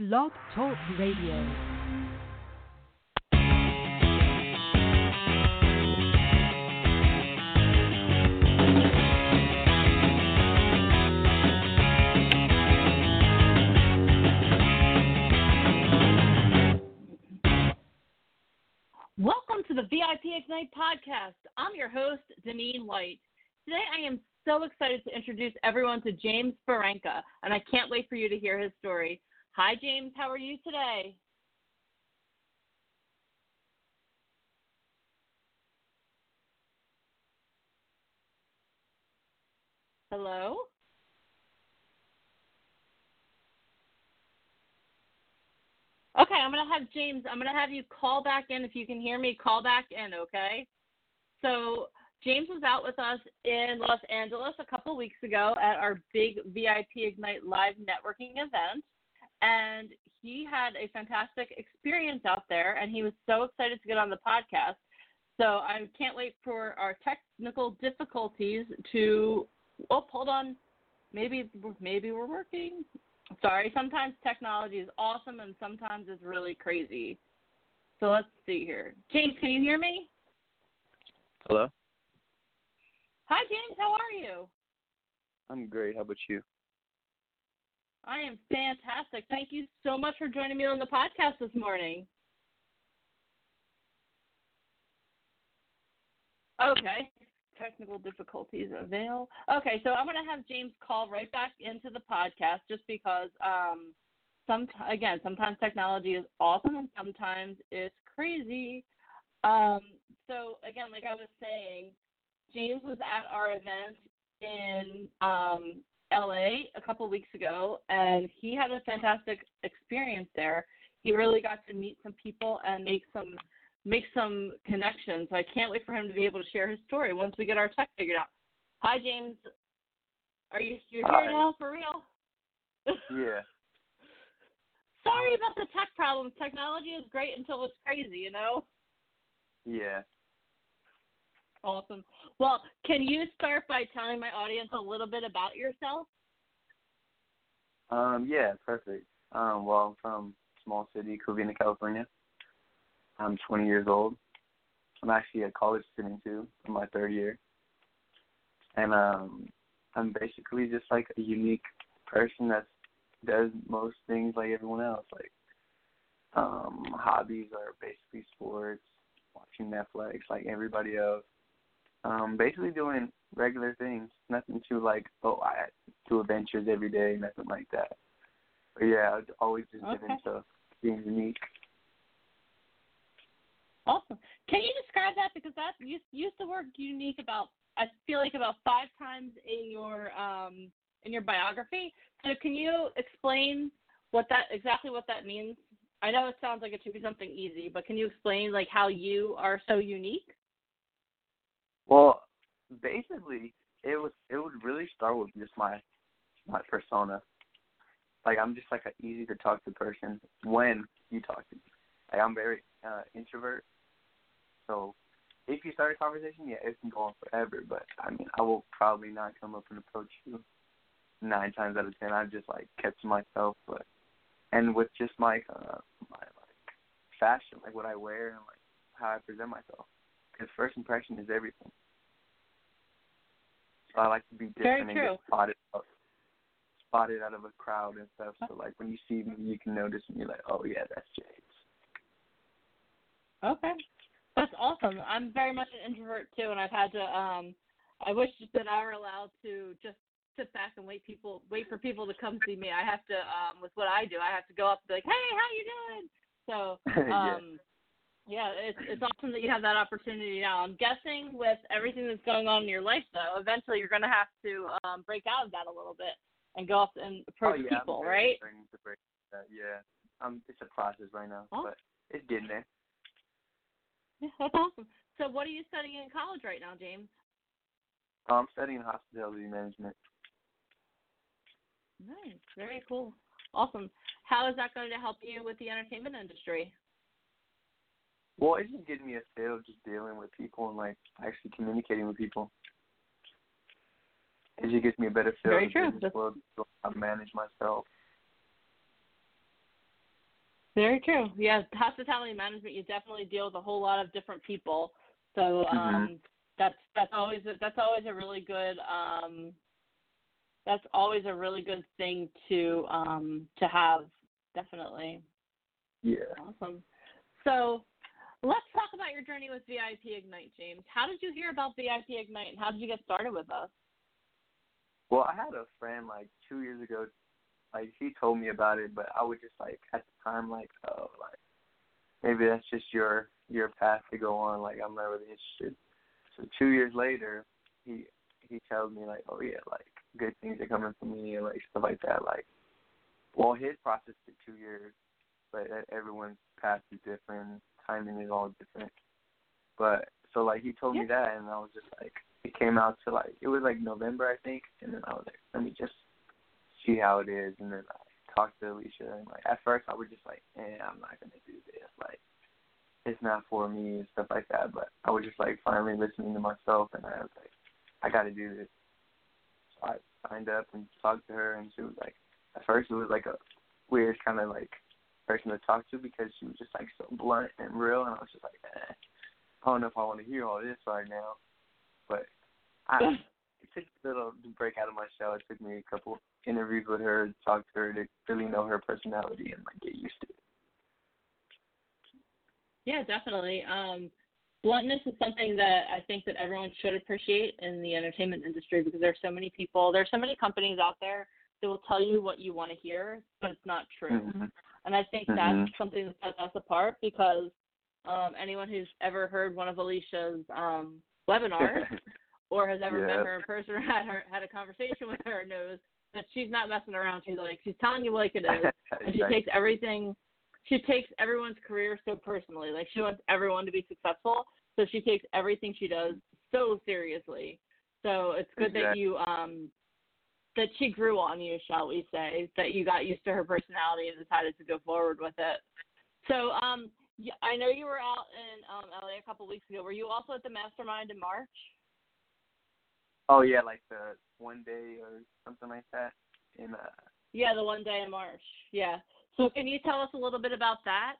Blog Talk Radio. Welcome to the VIP Ignite podcast. I'm your host, Deneen White. Today I am so excited to introduce everyone to James Barranca, and I can't wait for you to hear his story. Hi, James. How are you today? Hello? Okay, I'm going to have you call back in. If you can hear me, call back in, okay? So James was out with us in Los Angeles a couple weeks ago at our big VIP Ignite live networking event, and he had a fantastic experience out there, and he was so excited to get on the podcast. So I can't wait for our technical difficulties to – oh, hold on. Maybe we're working. Sorry, sometimes technology is awesome and sometimes it's really crazy. So let's see here. James, can you hear me? Hello? Hi, James. How are you? I'm great. How about you? I am fantastic. Thank you so much for joining me on the podcast this morning. Okay. Technical difficulties avail. Okay, so I'm going to have James call right back into the podcast just because, sometimes technology is awesome and sometimes it's crazy. So, again, like I was saying, James was at our event in L.A. a couple weeks ago, and he had a fantastic experience there. He really got to meet some people and make some connections. So I can't wait for him to be able to share his story once we get our tech figured out. Hi, James. Are you here now for real? Yeah. Sorry about the tech problems. Technology is great until it's crazy, you know? Yeah. Awesome. Well, can you start by telling my audience a little bit about yourself? Yeah, perfect. Well, I'm from small city, Covina, California. I'm 20 years old. I'm actually a college student, too, in my third year. And I'm basically just, like, a unique person that does most things like everyone else. Like, hobbies are basically sports, watching Netflix, like everybody else. Basically doing regular things, nothing too, like, I do adventures every day, nothing like that. But, yeah, I always just get into being unique. Awesome. Can you describe that? Because that you used the word unique about, I feel like, about 5 times in your biography. So can you explain exactly what that means? I know it sounds like it should be something easy, but can you explain like how you are so unique? Well, basically, it would really start with just my persona. Like I'm just like an easy to talk to person when you talk to me. Like I'm very introvert. So if you start a conversation, yeah, it can go on forever. But, I mean, I will probably not come up and approach you 9 times out of 10. I've just, like, kept to myself. And with just my fashion, like, what I wear and, like, how I present myself. Because first impression is everything. So I like to be different and get spotted out of a crowd and stuff. So, like, when you see me, you can notice and you're like, oh, yeah, that's James. Okay. That's awesome. I'm very much an introvert, too, and I've had to I wish that I were allowed to just sit back and wait for people to come see me. I have to, with what I do, I have to go up and be like, hey, how you doing? So, yeah, it's awesome that you have that opportunity now. I'm guessing with everything that's going on in your life, though, eventually you're going to have to break out of that a little bit and go up and approach people, right? To break that. Yeah, it's a process right now, but it's getting there. That's awesome. So what are you studying in college right now, James? I'm studying hospitality management. Nice. Very cool. Awesome. How is that going to help you with the entertainment industry? Well, it's just getting me a skill just dealing with people and, like, actually communicating with people. It just gives me a better feel. Very true. How I manage myself. Very true. Yeah, hospitality management, you definitely deal with a whole lot of different people. So that's always a really good thing to have, definitely. Yeah. Awesome. So let's talk about your journey with VIP Ignite, James. How did you hear about VIP Ignite, and how did you get started with us? Well, I had a friend 2 years ago. She told me about it, but I was just at the time maybe that's just your path to go on. I'm not really interested. So 2 years later, he tells me oh yeah, good things are coming for me and stuff like that. Well, his process took 2 years, but everyone's path is different. Timing is all different. But so he told me that, and I was just it came out to it was November, I think, and then I was let me just see how it is, and then I talked to Alicia, and at first I was just I'm not gonna do this, it's not for me and stuff like that, but I was just finally listening to myself, and I was I gotta do this. So I signed up and talked to her, and she was at first it was a weird kind of person to talk to, because she was just so blunt and real, and I was just I don't know if I want to hear all this right now, but it took a little to break out of my shell. It took me a couple interviews with her, talk to her to really know her personality and get used to it. Yeah, definitely. Bluntness is something that I think that everyone should appreciate in the entertainment industry, because there's so many companies out there that will tell you what you want to hear, but it's not true. Mm-hmm. And I think that's something that sets us apart, because anyone who's ever heard one of Alicia's webinars or has ever met her in person or had a conversation with her knows that she's not messing around. She's telling you it is. And she takes everything. She takes everyone's career so personally. She wants everyone to be successful. So she takes everything she does so seriously. So it's good that you that she grew on you, shall we say, that you got used to her personality and decided to go forward with it. So I know you were out in LA a couple weeks ago. Were you also at the mastermind in March? Oh, yeah, the 1 day or something like that. Yeah, the 1 day in March, yeah. So can you tell us a little bit about that?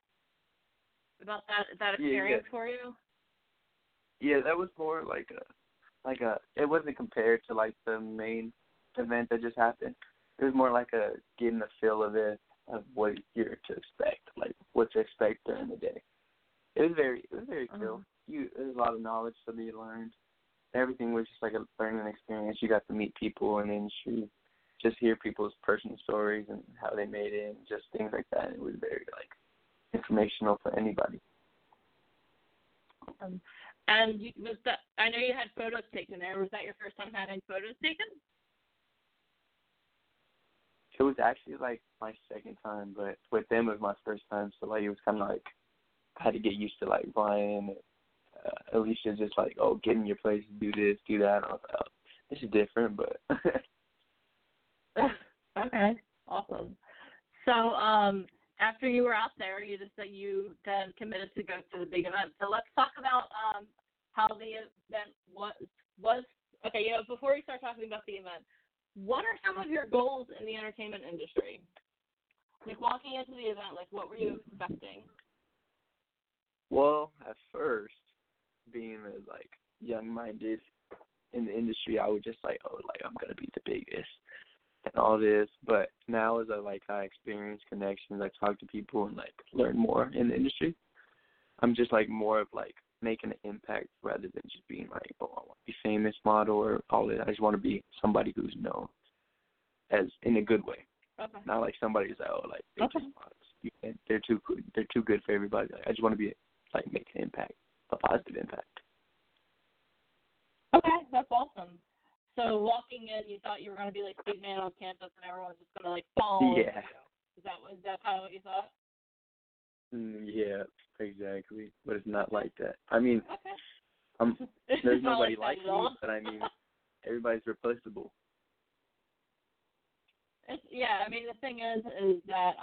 About that experience for you? Yeah, that was more it wasn't compared to the main event that just happened. It was more getting the feel of it, of what you're to expect, what to expect during the day. It was very cool. There was a lot of knowledge that you learned. Everything was just a learning experience. You got to meet people in the industry, just hear people's personal stories and how they made it, and just things like that. It was very informational for anybody. And was that? I know you had photos taken there. Was that your first time having photos taken? It was actually my second time, but with them it was my first time. So it was kind of I had to get used to Ryan and Alicia, just get in your place, do this, do that. And I was this is different, but. Okay, awesome. So after you were out there, you just said you then committed to go to the big event. So let's talk about how the event was. Okay, before we start talking about the event, what are some of your goals in the entertainment industry? Walking into the event, what were you expecting? Well, at first, being young-minded in the industry, I was just I'm gonna be the biggest and all this. But now as I experience connections, I talk to people and learn more in the industry, I'm just more of making an impact rather than just being I want to be famous model or all that. I just want to be somebody who's known as in a good way. Okay. Not somebody who's they're just models. They're too good for everybody. I just want to be make an impact, a positive impact. Okay, that's awesome. So walking in, you thought you were going to be big man on campus, and everyone's just going to fall. Yeah. Is that kind of what you thought? Yeah, exactly. But it's not like that. I mean, okay. There's nobody like me, but I mean, everybody's replaceable. The thing is that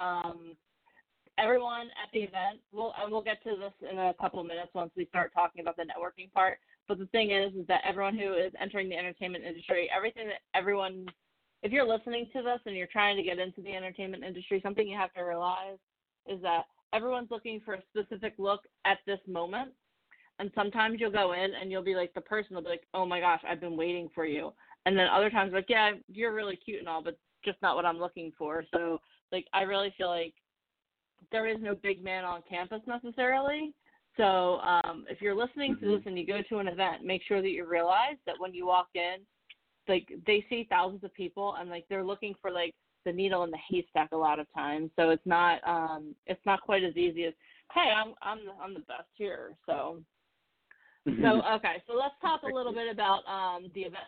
everyone at the event. We'll get to this in a couple of minutes once we start talking about the networking part. But the thing is that everyone who is entering the entertainment industry, if you're listening to this and you're trying to get into the entertainment industry, something you have to realize is that everyone's looking for a specific look at this moment. And sometimes you'll go in and you'll be like, the person will be like, oh my gosh, I've been waiting for you. And then other times like, yeah, you're really cute and all, but just not what I'm looking for. So like, I really feel like there is no big man on campus necessarily. So if you're listening to this and you go to an event, make sure that you realize that when you walk in, like they see thousands of people and like they're looking for like the needle in the haystack a lot of times. So it's not quite as easy as, hey, I'm the best here. So okay, so let's talk a little bit about the event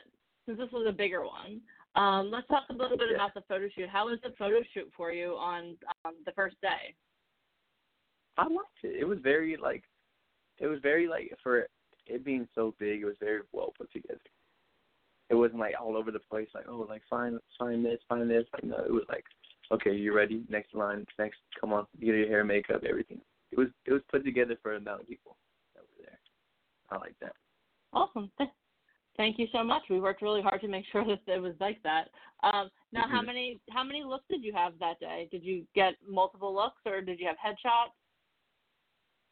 since this was a bigger one. Let's talk a little bit about the photo shoot. How was the photo shoot for you on the first day? I liked it. It was very for it being so big, it was very well put together. It wasn't like all over the place, like, oh, like find this. Like, no, it was like, okay, you ready? Next line, next, come on, get your hair, makeup, everything. It was put together for the amount of people that were there. I like that. Awesome. Thank you so much. We worked really hard to make sure that it was like that. Now, how many looks did you have that day? Did you get multiple looks, or did you have headshots?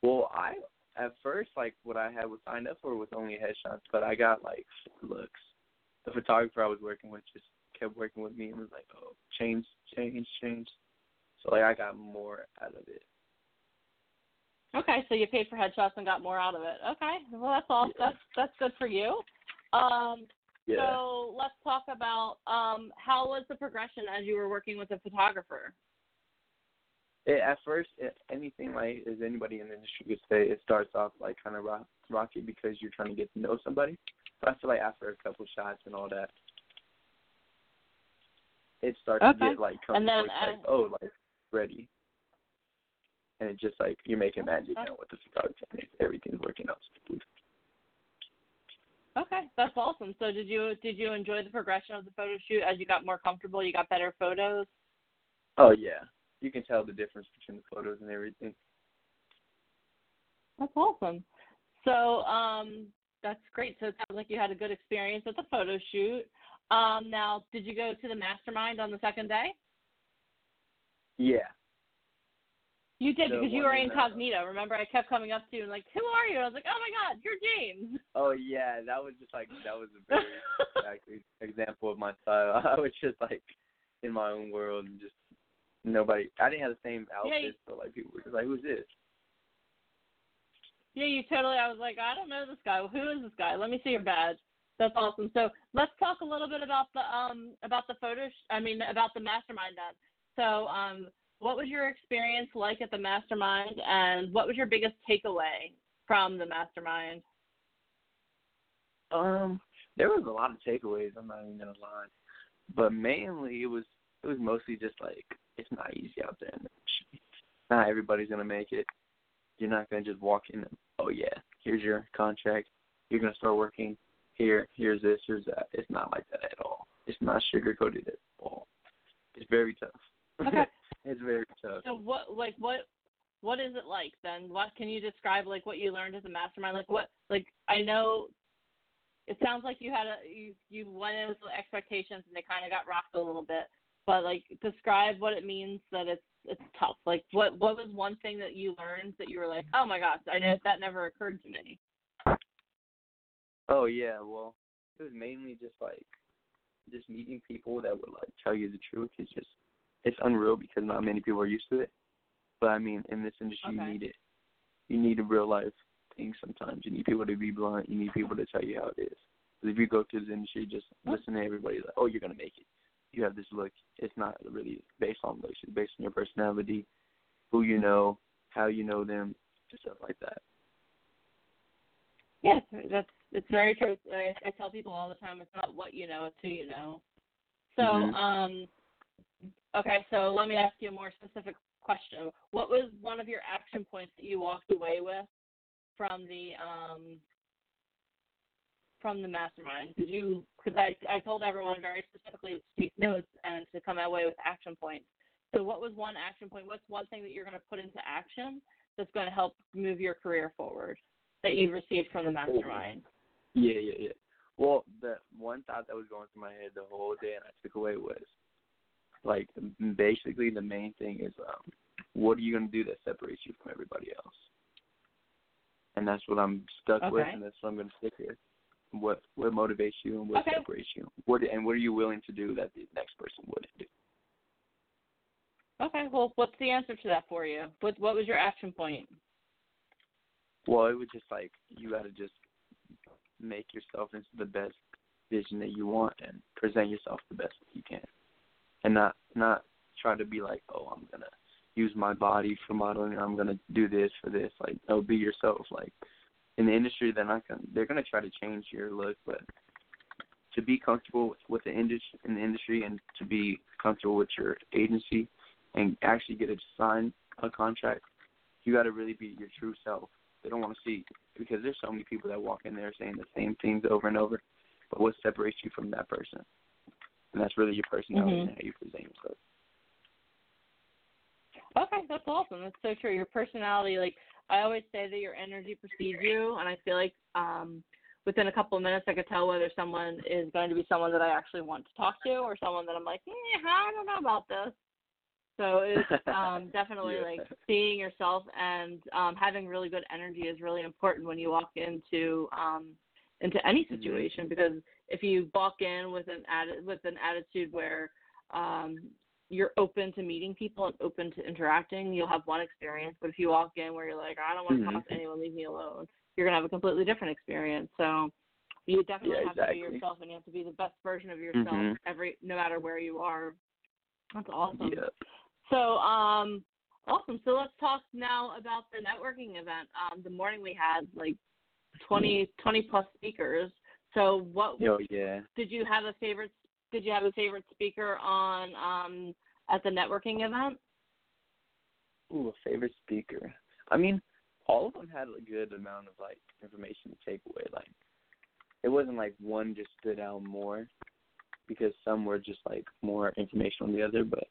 Well, I at first, like, what I had was signed up for was only headshots, but I got, like, 4 looks. The photographer I was working with just kept working with me and was like, oh, change. So, like, I got more out of it. Okay, so you paid for headshots and got more out of it. Okay, well, that's awesome. Yeah. That's good for you. So let's talk about how was the progression as you were working with a photographer? As anybody in the industry could say, it starts off like kind of rocky because you're trying to get to know somebody. But I feel like after a couple shots and all that, it starts to get like comfortable. And then, ready. And it's just like you're making magic now with the photography. Everything's working out smoothly. Okay, that's awesome. So did you enjoy the progression of the photo shoot as you got more comfortable? You got better photos? Oh, yeah. You can tell the difference between the photos and everything. That's awesome. So that's great. So it sounds like you had a good experience at the photo shoot. Now, did you go to the mastermind on the second day? Yeah. You did because you were incognito. Remember, I kept coming up to you and like, who are you? And I was like, oh, my God, you're James. Oh, yeah. That was a very exact example of my style. I was just like in my own world and just nobody. I didn't have the same outfit, so like people were just like, who's this? Yeah, you totally. I was like, I don't know this guy. Well, who is this guy? Let me see your badge. That's awesome. So let's talk a little bit about the mastermind then. So, what was your experience like at the mastermind, and what was your biggest takeaway from the mastermind? There was a lot of takeaways, I'm not even gonna lie. But mainly it was mostly just like it's not easy out there. Not everybody's gonna make it. You're not gonna just walk in and oh yeah, here's your contract, you're gonna start working here, here's this, here's that. It's not like that at all. It's not sugarcoated at all. It's very tough. Okay. It's very tough. So what is it like then? What can you describe like what you learned at the mastermind? Like what, like I know it sounds like you had you went in with expectations and they kind of got rocked a little bit. But like describe what it means that it's tough. Like what was one thing that you learned that you were like, oh my gosh, I know that never occurred to me. Oh yeah, well it was mainly just like just meeting people that would like tell you the truth is just. It's unreal because not many people are used to it. But, I mean, in this industry, You need it. You need a real-life thing sometimes. You need people to be blunt. You need people to tell you how it is. Because if you go to this industry, just listen to everybody. Like, oh, you're going to make it. You have this look. It's not really based on looks. It's based on your personality, who you know, how you know them, and stuff like that. Yes, it's very true. I tell people all the time it's not what you know, it's who you know. So, okay, so let me ask you a more specific question. What was one of your action points that you walked away with from the mastermind? Because I told everyone very specifically to take notes and to come away with action points. So what was one action point? What's one thing that you're going to put into action that's going to help move your career forward that you received from the mastermind? Yeah. Well, the one thought that was going through my head the whole day and I took away was, like, basically the main thing is what are you going to do that separates you from everybody else? And that's what I'm stuck with, and that's what I'm going to stick with. What motivates you and what separates you? What are you willing to do that the next person wouldn't do? Okay, well, what's the answer to that for you? What was your action point? Well, it was just like you got to just make yourself into the best vision that you want and present yourself the best that you can, and not try to be like, oh, I'm going to use my body for modeling, or I'm going to do this for this. Like, no, be yourself. Like, in the industry, they're going to try to change your look, but to be comfortable with the industry, in the industry, and to be comfortable with your agency and actually get to sign a contract, you got to really be your true self. They don't want to see, because there's so many people that walk in there saying the same things over and over, but what separates you from that person? And that's really your personality and how you present yourself. Okay, that's awesome. That's so true. Your personality, like, I always say that your energy precedes you, and I feel like within a couple of minutes I could tell whether someone is going to be someone that I actually want to talk to or someone that I'm like, I don't know about this. So it's definitely like seeing yourself and having really good energy is really important when you walk into any situation, because if you walk in with an attitude where you're open to meeting people and open to interacting, you'll have one experience. But if you walk in where you're like, I don't want to talk to anyone, leave me alone, you're going to have a completely different experience. So you definitely have to be yourself, and you have to be the best version of yourself no matter where you are. That's awesome. Yeah. So awesome. So let's talk now about the networking event. The morning we had like 20-plus speakers. So did you have a favorite? Did you have a favorite speaker on at the networking event? Ooh, a favorite speaker. I mean, all of them had a good amount of like information to take away. Like, it wasn't like one just stood out more, because some were just like more informational than the other. But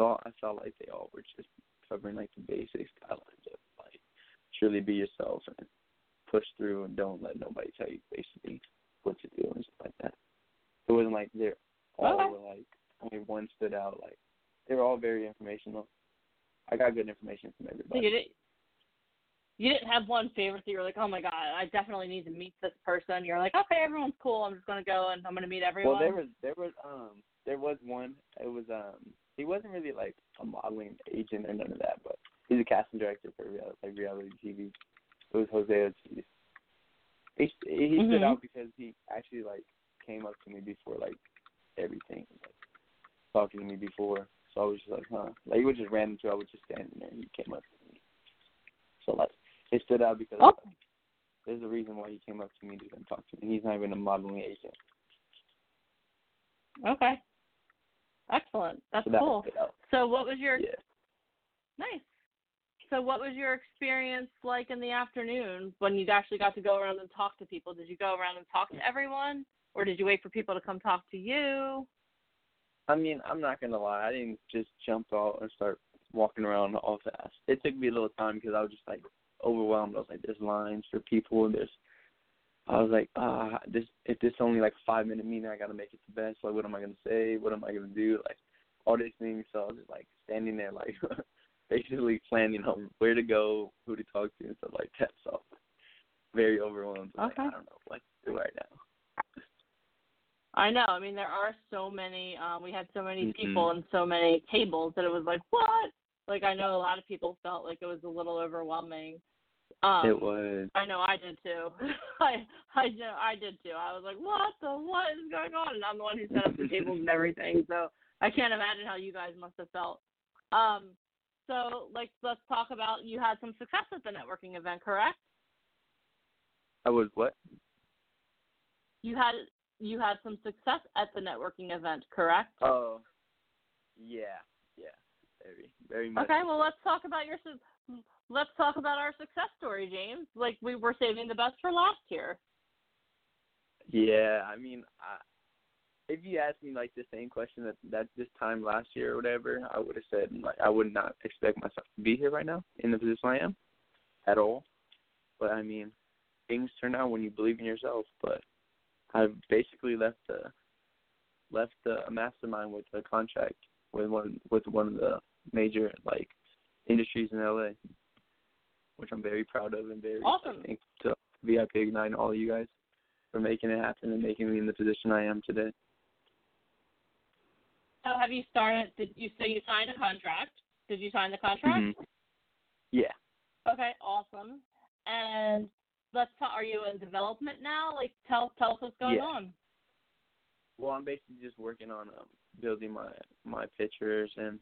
I felt like they all were just covering like the basics, guidelines of like truly be yourself and push through and don't let nobody tell you basically what to do and stuff like that. It wasn't like they're all were like only one stood out. Like, they were all very informational. I got good information from everybody. So you didn't have one favorite that you were like, oh my god, I definitely need to meet this person. You're like, okay, everyone's cool. I'm just gonna go and I'm gonna meet everyone. Well, there was one. It was he wasn't really like a modeling agent or none of that, but he's a casting director for reality TV. It was Jose O. He stood out because he actually like came up to me before like everything, like talking to me before. So I was just like, huh. Like, it was just random too. I was just standing there and he came up to me. So like, it stood out because there's a reason why he came up to me to even talk to me. He's not even a modeling agent. Okay. Excellent. That's cool. So what was your nice. So what was your experience like in the afternoon when you actually got to go around and talk to people? Did you go around and talk to everyone? Or did you wait for people to come talk to you? I mean, I'm not going to lie. I didn't just jump out and start walking around all fast. It took me a little time because I was just, like, overwhelmed. I was like, there's lines for people. And I was like, if this is only, like, a 5-minute meeting, I got to make it the best. Like, what am I going to say? What am I going to do? Like, all these things. So I was just, like, standing there, like, basically planning on where to go, who to talk to, and stuff like that. So very overwhelmed. Okay. Like, I don't know what to do right now. I know. I mean, there are so many. We had so many people and so many tables that it was like, what? Like, I know a lot of people felt like it was a little overwhelming. It was. I know I did too. I did too. I was like, what is going on? And I'm the one who set up the tables and everything. So I can't imagine how you guys must have felt. So, like, let's talk about, you had some success at the networking event, correct? I was what? You had some success at the networking event, correct? Oh, yeah, very, very much. Okay, well, let's talk about our success story, James. Like, we were saving the best for last year. Yeah, I mean, if you asked me like the same question that this time last year or whatever, I would have said like I would not expect myself to be here right now in the position I am at all. But I mean, things turn out when you believe in yourself, but. I've basically left the mastermind with a contract with one of the major like industries in LA, which I'm very proud of and very awesome. Thankful to VIP Ignite and all you guys for making it happen and making me in the position I am today. So have you started? You signed a contract? Did you sign the contract? Mm-hmm. Yeah. Okay, awesome. And are you in development now? Like, tell us what's going on. Well, I'm basically just working on building my pictures and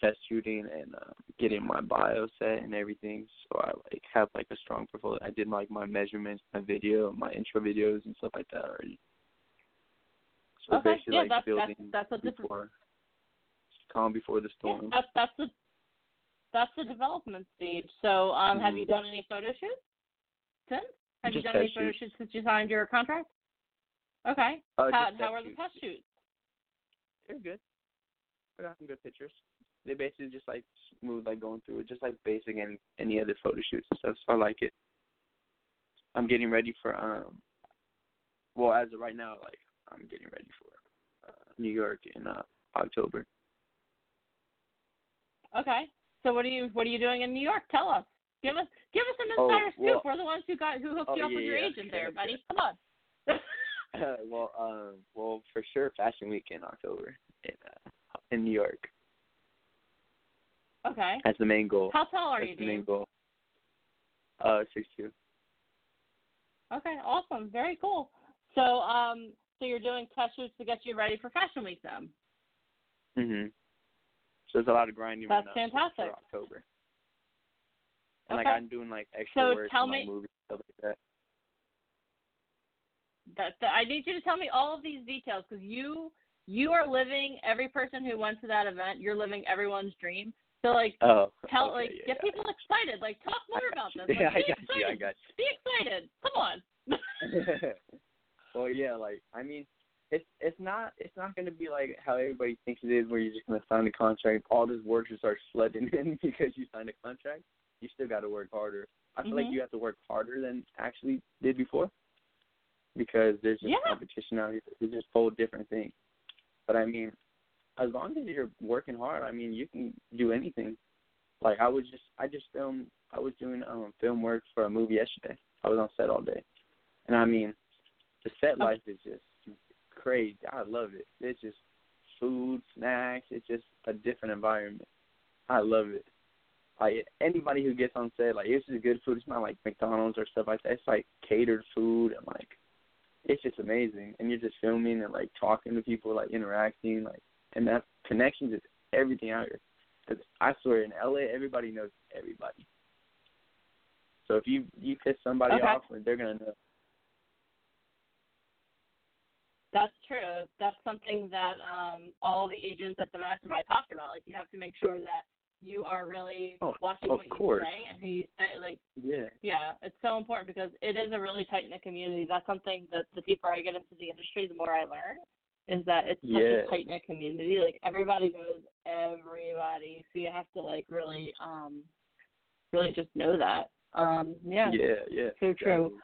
test shooting and getting my bio set and everything. So I have a strong portfolio. I did my measurements, my video, my intro videos and stuff like that already. So okay. Basically, that's building that's a different. Calm before the storm. Yeah, that's the development stage. So have you done any photo shoots since? Have you done any photo shoots since you signed your contract? Okay. How are the test shoots? They're good. I got some good pictures. They basically just smooth, going through it, just basic and any other photo shoots and stuff. So I like it. I'm getting ready for well, as of right now, I'm getting ready for New York in October. Okay. So what are you doing in New York? Tell us. Give us an insider scoop. We're the ones who hooked you up with your agent there, buddy. Come on. Well, for sure, Fashion Week in October in New York. Okay. That's the main goal. How tall are you? That's the main goal. 6'2". Okay, awesome, very cool. So, so you're doing test shoots to get you ready for Fashion Week, then? Mhm. So there's a lot of grinding. That's right now fantastic. For October. And okay. I'm doing extra work in my movie stuff like that. I need you to tell me all of these details because you are living every person who went to that event. You're living everyone's dream. So get people excited. Talk more about this. Be excited. Come on. Well, yeah. It's not going to be how everybody thinks it is, where you're just going to sign a contract. All this work just starts flooding in because you signed a contract. You still got to work harder. I feel like you have to work harder than actually did before. Because there's just competition out here. It's just whole different thing. But, as long as you're working hard, you can do anything. I was doing film work for a movie yesterday. I was on set all day. And, the set life is just crazy. I love it. It's just food, snacks. It's just a different environment. I love it. Anybody who gets on set, it's just good food. It's not McDonald's or stuff like that. It's catered food and it's just amazing, and you're just filming and talking to people, interacting, and that connections is everything out here. Because I swear, in LA, everybody knows everybody. So if you piss somebody off, they're gonna know. That's true. That's something that all the agents at the Mastermind talked about. You have to make sure that you are really watching what you say and who you say. It's so important because it is a really tight-knit community. That's something that the deeper I get into the industry, the more I learn, is that it's such a tight-knit community. Everybody knows everybody, so you have to, really, really just know that. So true. Exactly.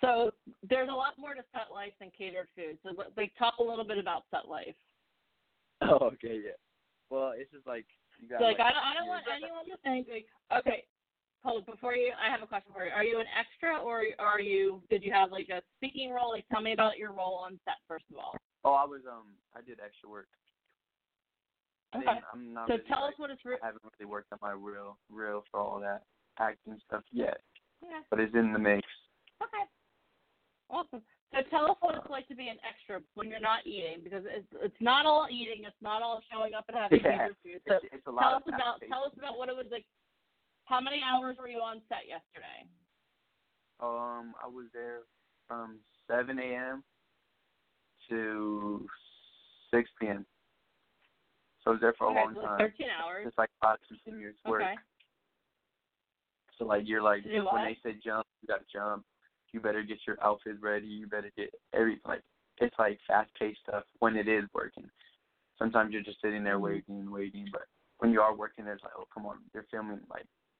So there's a lot more to set life than catered food. So, talk a little bit about set life. Oh, okay, yeah. Well, it's just you got. I don't want anyone to think okay, hold before you. I have a question for you. Are you an extra or are you? Did you have a speaking role? Tell me about your role on set first of all. Oh, I was I did extra work. Okay. I'm not tell us what it's. I haven't really worked on my real for all that acting stuff yet. Yeah. But it's in the mix. Okay. Awesome. So tell us what it's to be an extra when you're not eating, because it's not all eating, it's not all showing up and having food. So it's a lot tell us about what it was like. How many hours were you on set yesterday? I was there from 7 a.m. to 6 p.m. So I was there for a long time. 13 hours. It's 5 to 10 years work. So you're when they say jump, you gotta jump. You better get your outfit ready. You better get everything. It's fast-paced stuff when it is working. Sometimes you're just sitting there waiting and waiting, but when you are working, there's oh, come on. You're filming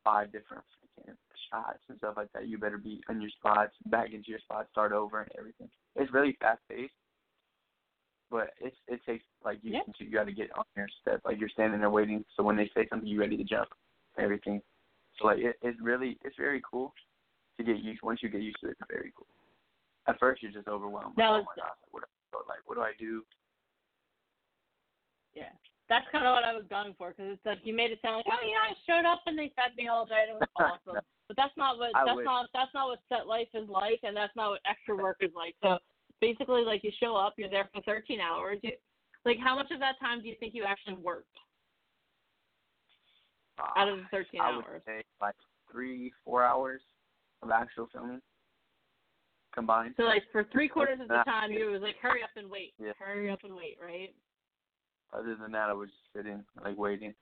5 different freaking shots and stuff like that. You better be on your spots, back into your spot, start over and everything. It's really fast-paced, but it takes, like, you got to get on your step. Like, you're standing there waiting, so when they say something, you're ready to jump, everything. So, like, it's very cool to get used. Once you get used to it, it's very cool. At first, you're just overwhelmed. That was, oh my God, what do I do? Yeah. That's kind of what I was going for, because it's like you made it sound like, oh yeah, I showed up and they fed me all day and it was awesome. No, but that's not what set life is like, and that's not what extra work is like. So basically, like, you show up, you're there for 13 hours. Like, how much of that time do you think you actually worked out of the 13 hours? I would say like 3-4 hours of actual filming combined. So like for 3/4 of the time, it was like hurry up and wait, yeah. Hurry up and wait, right? Other than that, I was just sitting, like, waiting.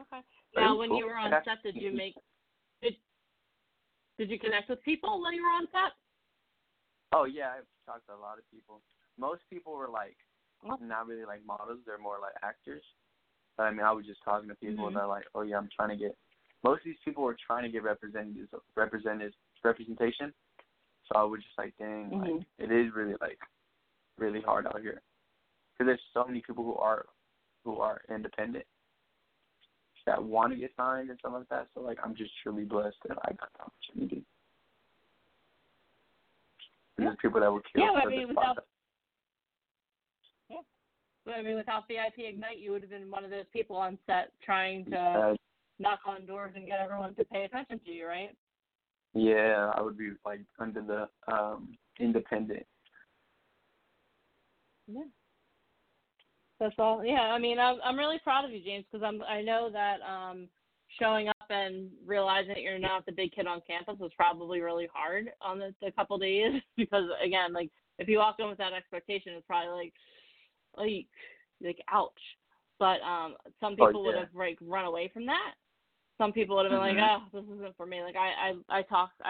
Okay. Now, when you were on set, did you connect with people when you were on set? Oh, yeah. I've talked to a lot of people. Most people were, like, not really, like, models. They're more, like, actors. But, I mean, I was just talking to people, and they're like, oh, yeah, I'm trying to get – most of these people were trying to get representation. So I was just like, dang, like, it is really, like, really hard out here. Because there's so many people who are independent that want to get signed and stuff like that. So, like, I'm just truly blessed that I got the opportunity. Yeah. There's people that were killed for this process. Yeah. Well, I mean, without VIP Ignite, you would have been one of those people on set trying to knock on doors and get everyone to pay attention to you, right? Yeah, I would be, like, under the independent. Yeah. That's all. Yeah, I mean, I'm really proud of you, James, because I know that showing up and realizing that you're not the big kid on campus was probably really hard on the couple days because, again, like, if you walk in with that expectation, it's probably like ouch. But some people would have, like, run away from that. Some people would have been like, oh, this isn't for me. Like, I've talked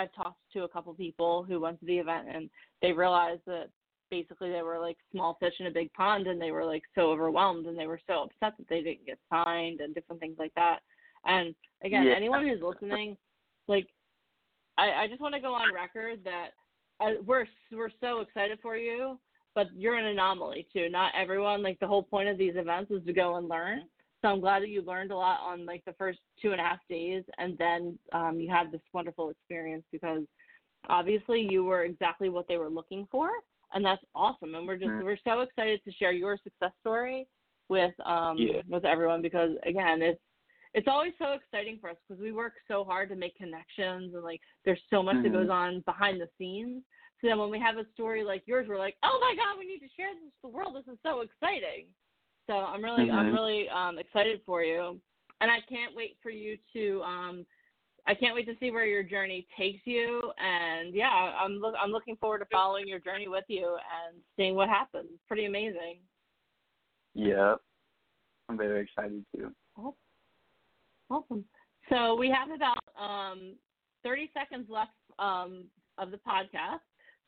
to a couple people who went to the event, and they realized that basically they were like small fish in a big pond, and they were like so overwhelmed, and they were so upset that they didn't get signed and different things like that. And again, anyone who's listening, like, I just want to go on record that we're so excited for you, but you're an anomaly too. Not everyone, like, the whole point of these events is to go and learn. So I'm glad that you learned a lot on, like, the first 2.5 days, and then you had this wonderful experience, because obviously you were exactly what they were looking for. And that's awesome, and we're so excited to share your success story with everyone, because, again, it's always so exciting for us, because we work so hard to make connections, and, like, there's so much that goes on behind the scenes. So then when we have a story like yours, we're like, oh my God, we need to share this with the world. This is so exciting. So I'm really excited for you, and I can't wait for you to I can't wait to see where your journey takes you, and yeah, I'm looking forward to following your journey with you and seeing what happens. Pretty amazing. Yeah, I'm very excited too. Awesome. So we have about 30 seconds left of the podcast.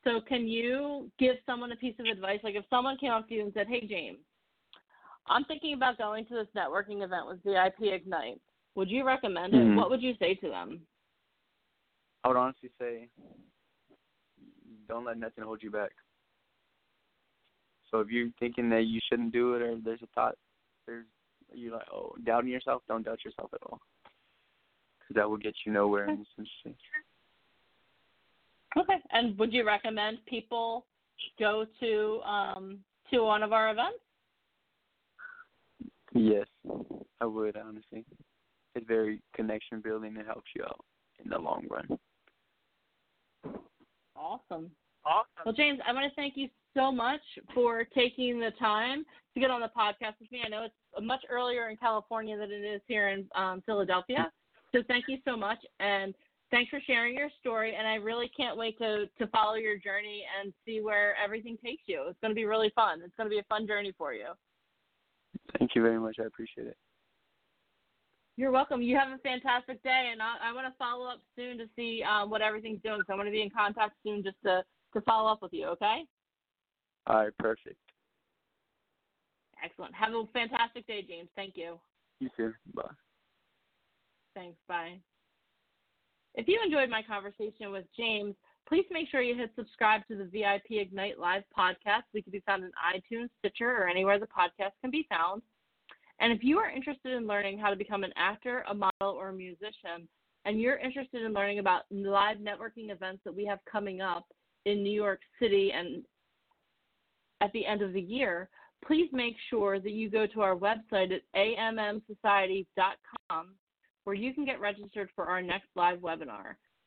So can you give someone a piece of advice? Like, if someone came up to you and said, "Hey, James, I'm thinking about going to this networking event with VIP Ignite. Would you recommend it?" What would you say to them? I would honestly say, don't let nothing hold you back. So if you're thinking that you shouldn't do it, or there's a thought, you're like, oh, doubting yourself, don't doubt yourself at all, because that will get you nowhere in this industry. Okay. And would you recommend people go to one of our events? Yes, I would, honestly. It's very connection building. It helps you out in the long run. Awesome. Well, James, I want to thank you so much for taking the time to get on the podcast with me. I know it's much earlier in California than it is here in Philadelphia. So thank you so much, and thanks for sharing your story. And I really can't wait to follow your journey and see where everything takes you. It's going to be really fun. It's going to be a fun journey for you. Thank you very much. I appreciate it. You're welcome. You have a fantastic day, and I want to follow up soon to see what everything's doing. So I'm going to be in contact soon just to follow up with you, okay? All right, perfect. Excellent. Have a fantastic day, James. Thank you. You too. Bye. Thanks. Bye. If you enjoyed my conversation with James, Please make sure you hit subscribe to the VIP Ignite Live podcast. We can be found in iTunes, Stitcher, or anywhere the podcast can be found. And if you are interested in learning how to become an actor, a model, or a musician, and you're interested in learning about live networking events that we have coming up in New York City and at the end of the year, please make sure that you go to our website at ammsociety.com, where you can get registered for our next live webinar.